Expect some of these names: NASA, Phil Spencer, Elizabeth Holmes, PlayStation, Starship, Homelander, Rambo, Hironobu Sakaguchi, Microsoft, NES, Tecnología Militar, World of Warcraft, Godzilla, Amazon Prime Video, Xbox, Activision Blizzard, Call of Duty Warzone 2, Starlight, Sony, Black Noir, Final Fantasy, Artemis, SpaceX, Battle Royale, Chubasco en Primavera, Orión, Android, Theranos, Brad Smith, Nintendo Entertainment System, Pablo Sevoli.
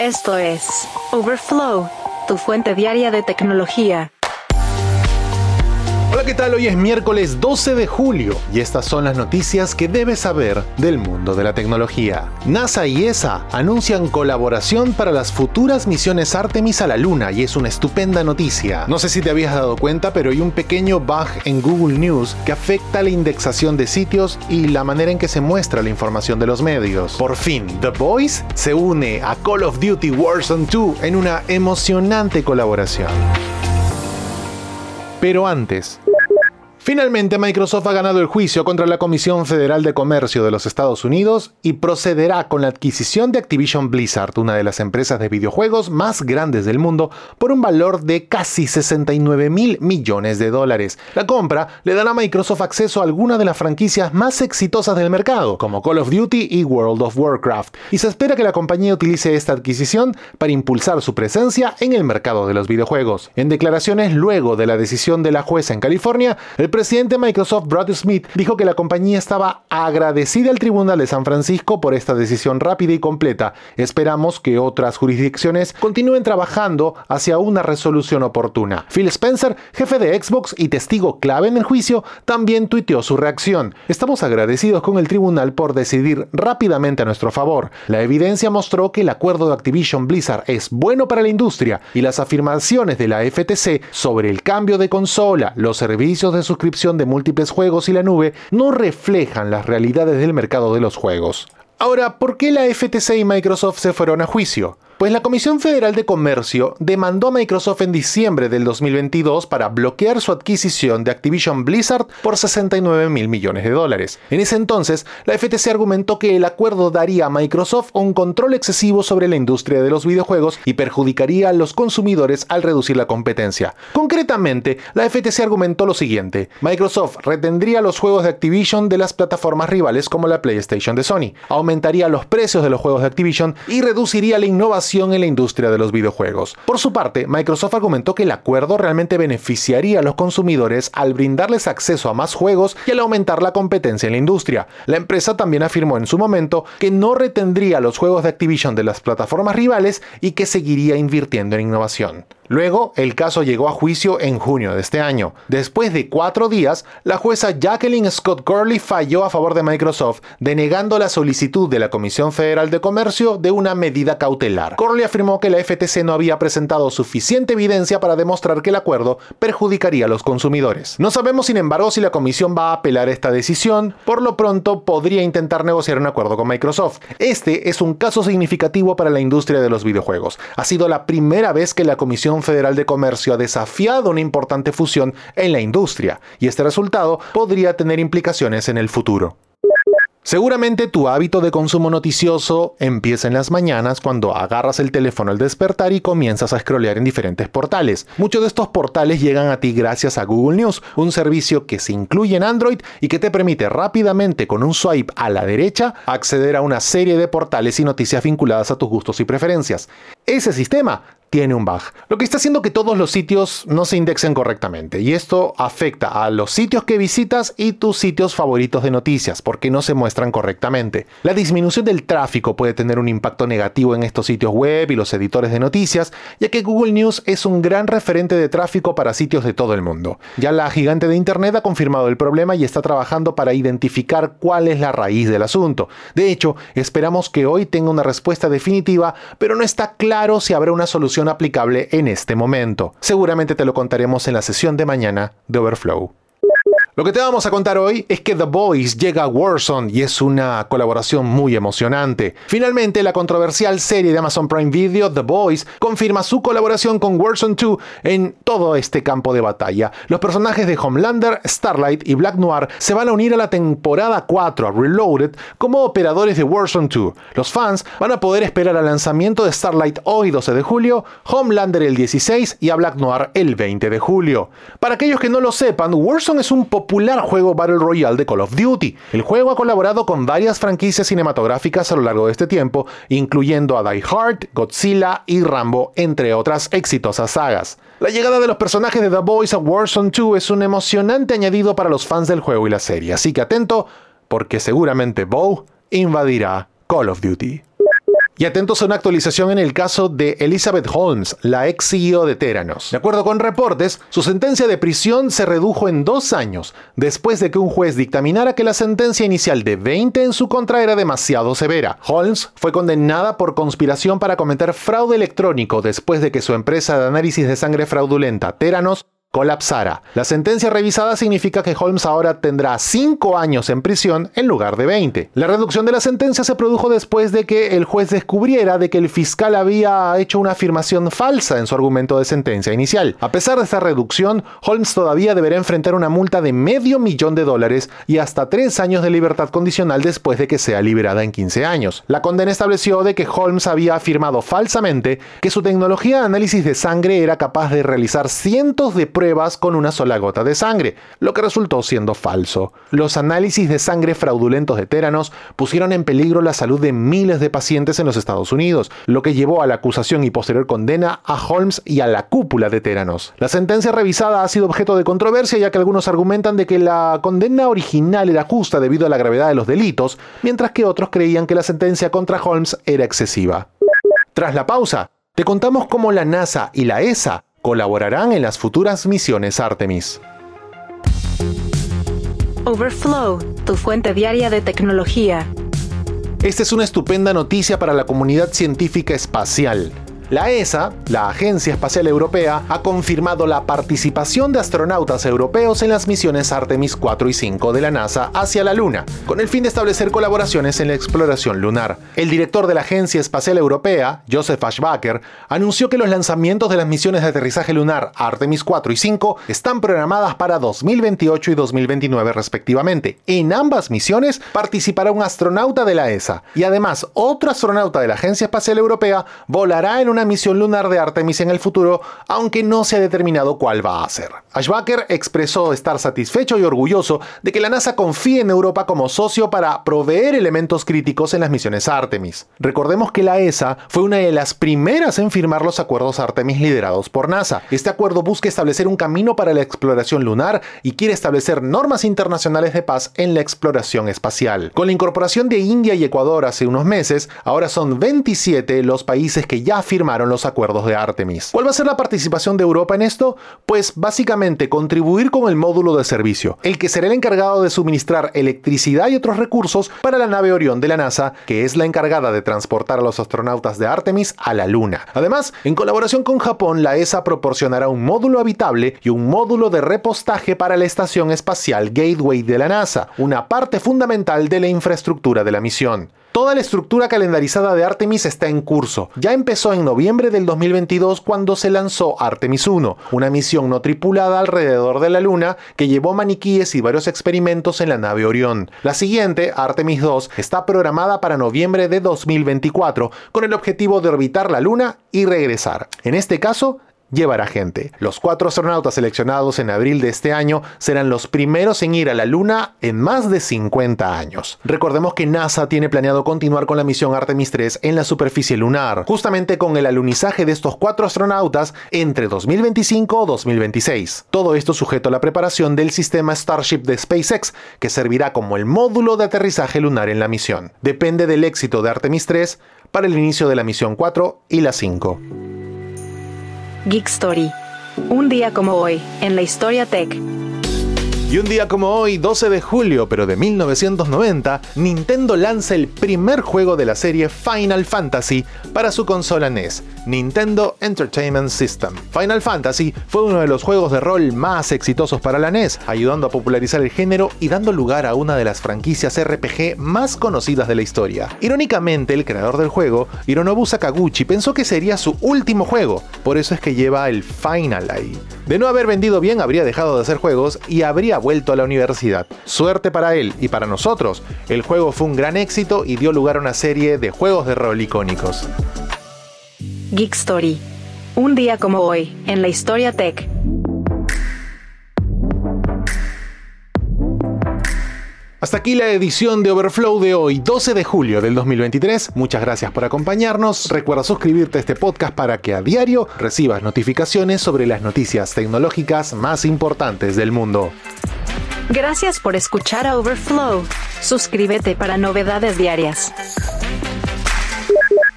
Esto es Overflow, tu fuente diaria de tecnología. Hola, ¿qué tal? Hoy es miércoles 12 de julio y estas son las noticias que debes saber del mundo de la tecnología. NASA y ESA anuncian colaboración para las futuras misiones Artemis a la Luna y es una estupenda noticia. No sé si te habías dado cuenta, pero hay un pequeño bug en Google News que afecta la indexación de sitios y la manera en que se muestra la información de los medios. Por fin, The Boys se une a Call of Duty Warzone 2 en una emocionante colaboración. Pero antes... Finalmente, Microsoft ha ganado el juicio contra la Comisión Federal de Comercio de los Estados Unidos y procederá con la adquisición de Activision Blizzard, una de las empresas de videojuegos más grandes del mundo, por un valor de casi $69 mil millones. La compra le dará a Microsoft acceso a algunas de las franquicias más exitosas del mercado, como Call of Duty y World of Warcraft, y se espera que la compañía utilice esta adquisición para impulsar su presencia en el mercado de los videojuegos. En declaraciones luego de la decisión de la jueza en California, el presidente de Microsoft, Brad Smith, dijo que la compañía estaba agradecida al Tribunal de San Francisco por esta decisión rápida y completa. Esperamos que otras jurisdicciones continúen trabajando hacia una resolución oportuna. Phil Spencer, jefe de Xbox y testigo clave en el juicio, también tuiteó su reacción. Estamos agradecidos con el tribunal por decidir rápidamente a nuestro favor. La evidencia mostró que el acuerdo de Activision Blizzard es bueno para la industria y las afirmaciones de la FTC sobre el cambio de consola, los servicios de suscripción de múltiples juegos y la nube no reflejan las realidades del mercado de los juegos. Ahora, ¿por qué la FTC y Microsoft se fueron a juicio? Pues la Comisión Federal de Comercio demandó a Microsoft en diciembre del 2022 para bloquear su adquisición de Activision Blizzard por $69 mil millones. En ese entonces, la FTC argumentó que el acuerdo daría a Microsoft un control excesivo sobre la industria de los videojuegos y perjudicaría a los consumidores al reducir la competencia. Concretamente, la FTC argumentó lo siguiente: Microsoft retendría los juegos de Activision de las plataformas rivales como la PlayStation de Sony, aumentaría los precios de los juegos de Activision y reduciría la innovación en la industria de los videojuegos. Por su parte, Microsoft argumentó que el acuerdo realmente beneficiaría a los consumidores al brindarles acceso a más juegos y al aumentar la competencia en la industria. La empresa también afirmó en su momento que no retendría los juegos de Activision de las plataformas rivales y que seguiría invirtiendo en innovación. Luego, el caso llegó a juicio en junio de este año. Después de 4 días, la jueza Jacqueline Scott Gurley falló a favor de Microsoft, denegando la solicitud de la Comisión Federal de Comercio de una medida cautelar. Gurley afirmó que la FTC no había presentado suficiente evidencia para demostrar que el acuerdo perjudicaría a los consumidores. No sabemos, sin embargo, si la comisión va a apelar esta decisión. Por lo pronto, podría intentar negociar un acuerdo con Microsoft. Este es un caso significativo para la industria de los videojuegos. Ha sido la primera vez que la Comisión Federal de Comercio ha desafiado una importante fusión en la industria, y este resultado podría tener implicaciones en el futuro. Seguramente tu hábito de consumo noticioso empieza en las mañanas cuando agarras el teléfono al despertar y comienzas a scrollear en diferentes portales. Muchos de estos portales llegan a ti gracias a Google News, un servicio que se incluye en Android y que te permite rápidamente, con un swipe a la derecha, acceder a una serie de portales y noticias vinculadas a tus gustos y preferencias. Ese sistema tiene un bug, lo que está haciendo que todos los sitios no se indexen correctamente, y esto afecta a los sitios que visitas y tus sitios favoritos de noticias, porque no se muestran correctamente. La disminución del tráfico puede tener un impacto negativo en estos sitios web y los editores de noticias, ya que Google News es un gran referente de tráfico para sitios de todo el mundo. Ya la gigante de Internet ha confirmado el problema y está trabajando para identificar cuál es la raíz del asunto. De hecho, esperamos que hoy tenga una respuesta definitiva, pero no está claro si habrá una solución aplicable en este momento. Seguramente te lo contaremos en la sesión de mañana de Overflow. Lo que te vamos a contar hoy es que The Boys llega a Warzone y es una colaboración muy emocionante. Finalmente, la controversial serie de Amazon Prime Video, The Boys, confirma su colaboración con Warzone 2 en todo este campo de batalla. Los personajes de Homelander, Starlight y Black Noir se van a unir a la temporada 4, a Reloaded, como operadores de Warzone 2. Los fans van a poder esperar al lanzamiento de Starlight hoy 12 de julio, Homelander el 16 y a Black Noir el 20 de julio. Para aquellos que no lo sepan, Warzone es un popular juego Battle Royale de Call of Duty. El juego ha colaborado con varias franquicias cinematográficas a lo largo de este tiempo, incluyendo a Die Hard, Godzilla y Rambo, entre otras exitosas sagas. La llegada de los personajes de The Boys a Warzone 2 es un emocionante añadido para los fans del juego y la serie, así que atento, porque seguramente Bo invadirá Call of Duty. Y atentos a una actualización en el caso de Elizabeth Holmes, la ex CEO de Theranos. De acuerdo con reportes, su sentencia de prisión se redujo en 2 años, después de que un juez dictaminara que la sentencia inicial de 20 en su contra era demasiado severa. Holmes fue condenada por conspiración para cometer fraude electrónico después de que su empresa de análisis de sangre fraudulenta, Theranos, colapsara. La sentencia revisada significa que Holmes ahora tendrá 5 años en prisión en lugar de 20. La reducción de la sentencia se produjo después de que el juez descubriera de que el fiscal había hecho una afirmación falsa en su argumento de sentencia inicial. A pesar de esta reducción, Holmes todavía deberá enfrentar una multa de $500,000 y hasta 3 años de libertad condicional después de que sea liberada en 15 años. La condena estableció de que Holmes había afirmado falsamente que su tecnología de análisis de sangre era capaz de realizar cientos de pruebas con una sola gota de sangre, lo que resultó siendo falso. Los análisis de sangre fraudulentos de Theranos pusieron en peligro la salud de miles de pacientes en los Estados Unidos, lo que llevó a la acusación y posterior condena a Holmes y a la cúpula de Theranos. La sentencia revisada ha sido objeto de controversia, ya que algunos argumentan de que la condena original era justa debido a la gravedad de los delitos, mientras que otros creían que la sentencia contra Holmes era excesiva. Tras la pausa, te contamos cómo la NASA y la ESA colaborarán en las futuras misiones Artemis. Overflow, tu fuente diaria de tecnología. Esta es una estupenda noticia para la comunidad científica espacial. La ESA, la Agencia Espacial Europea, ha confirmado la participación de astronautas europeos en las misiones Artemis 4 y 5 de la NASA hacia la Luna, con el fin de establecer colaboraciones en la exploración lunar. El director de la Agencia Espacial Europea, Josef Aschbacher, anunció que los lanzamientos de las misiones de aterrizaje lunar Artemis 4 y 5 están programadas para 2028 y 2029 respectivamente. En ambas misiones participará un astronauta de la ESA, y además otro astronauta de la Agencia Espacial Europea volará en una misión lunar de Artemis en el futuro, aunque no se ha determinado cuál va a ser. Aschbacher expresó estar satisfecho y orgulloso de que la NASA confíe en Europa como socio para proveer elementos críticos en las misiones Artemis. Recordemos que la ESA fue una de las primeras en firmar los acuerdos Artemis liderados por NASA. Este acuerdo busca establecer un camino para la exploración lunar y quiere establecer normas internacionales de paz en la exploración espacial. Con la incorporación de India y Ecuador hace unos meses, ahora son 27 los países que ya firmaron los acuerdos de Artemis. ¿Cuál va a ser la participación de Europa en esto? Pues básicamente contribuir con el módulo de servicio, el que será el encargado de suministrar electricidad y otros recursos para la nave Orión de la NASA, que es la encargada de transportar a los astronautas de Artemis a la Luna. Además, en colaboración con Japón, la ESA proporcionará un módulo habitable y un módulo de repostaje para la estación espacial Gateway de la NASA, una parte fundamental de la infraestructura de la misión. Toda la estructura calendarizada de Artemis está en curso. Ya empezó en noviembre del 2022 cuando se lanzó Artemis 1, una misión no tripulada alrededor de la Luna que llevó maniquíes y varios experimentos en la nave Orión. La siguiente, Artemis 2, está programada para noviembre de 2024 con el objetivo de orbitar la Luna y regresar. En este caso, llevará gente. Los 4 astronautas seleccionados en abril de este año serán los primeros en ir a la Luna en más de 50 años. Recordemos que NASA tiene planeado continuar con la misión Artemis 3 en la superficie lunar, justamente con el alunizaje de estos 4 astronautas entre 2025 o 2026. Todo esto sujeto a la preparación del sistema Starship de SpaceX, que servirá como el módulo de aterrizaje lunar en la misión. Depende del éxito de Artemis 3 para el inicio de la misión 4 y la 5. Geek Story. Un día como hoy, en la historia tech. Y un día como hoy, 12 de julio, pero de 1990, Nintendo lanza el primer juego de la serie Final Fantasy para su consola NES, Nintendo Entertainment System. Final Fantasy fue uno de los juegos de rol más exitosos para la NES, ayudando a popularizar el género y dando lugar a una de las franquicias RPG más conocidas de la historia. Irónicamente, el creador del juego, Hironobu Sakaguchi, pensó que sería su último juego, por eso es que lleva el Final ahí. De no haber vendido bien, habría dejado de hacer juegos y habría vuelto a la universidad. Suerte para él y para nosotros. El juego fue un gran éxito y dio lugar a una serie de juegos de rol icónicos. Geek Story. Un día como hoy, en la historia tech. Hasta aquí la edición de Overflow de hoy, 12 de julio del 2023. Muchas gracias por acompañarnos. Recuerda suscribirte a este podcast para que a diario recibas notificaciones sobre las noticias tecnológicas más importantes del mundo. Gracias por escuchar a Overflow. Suscríbete para novedades diarias.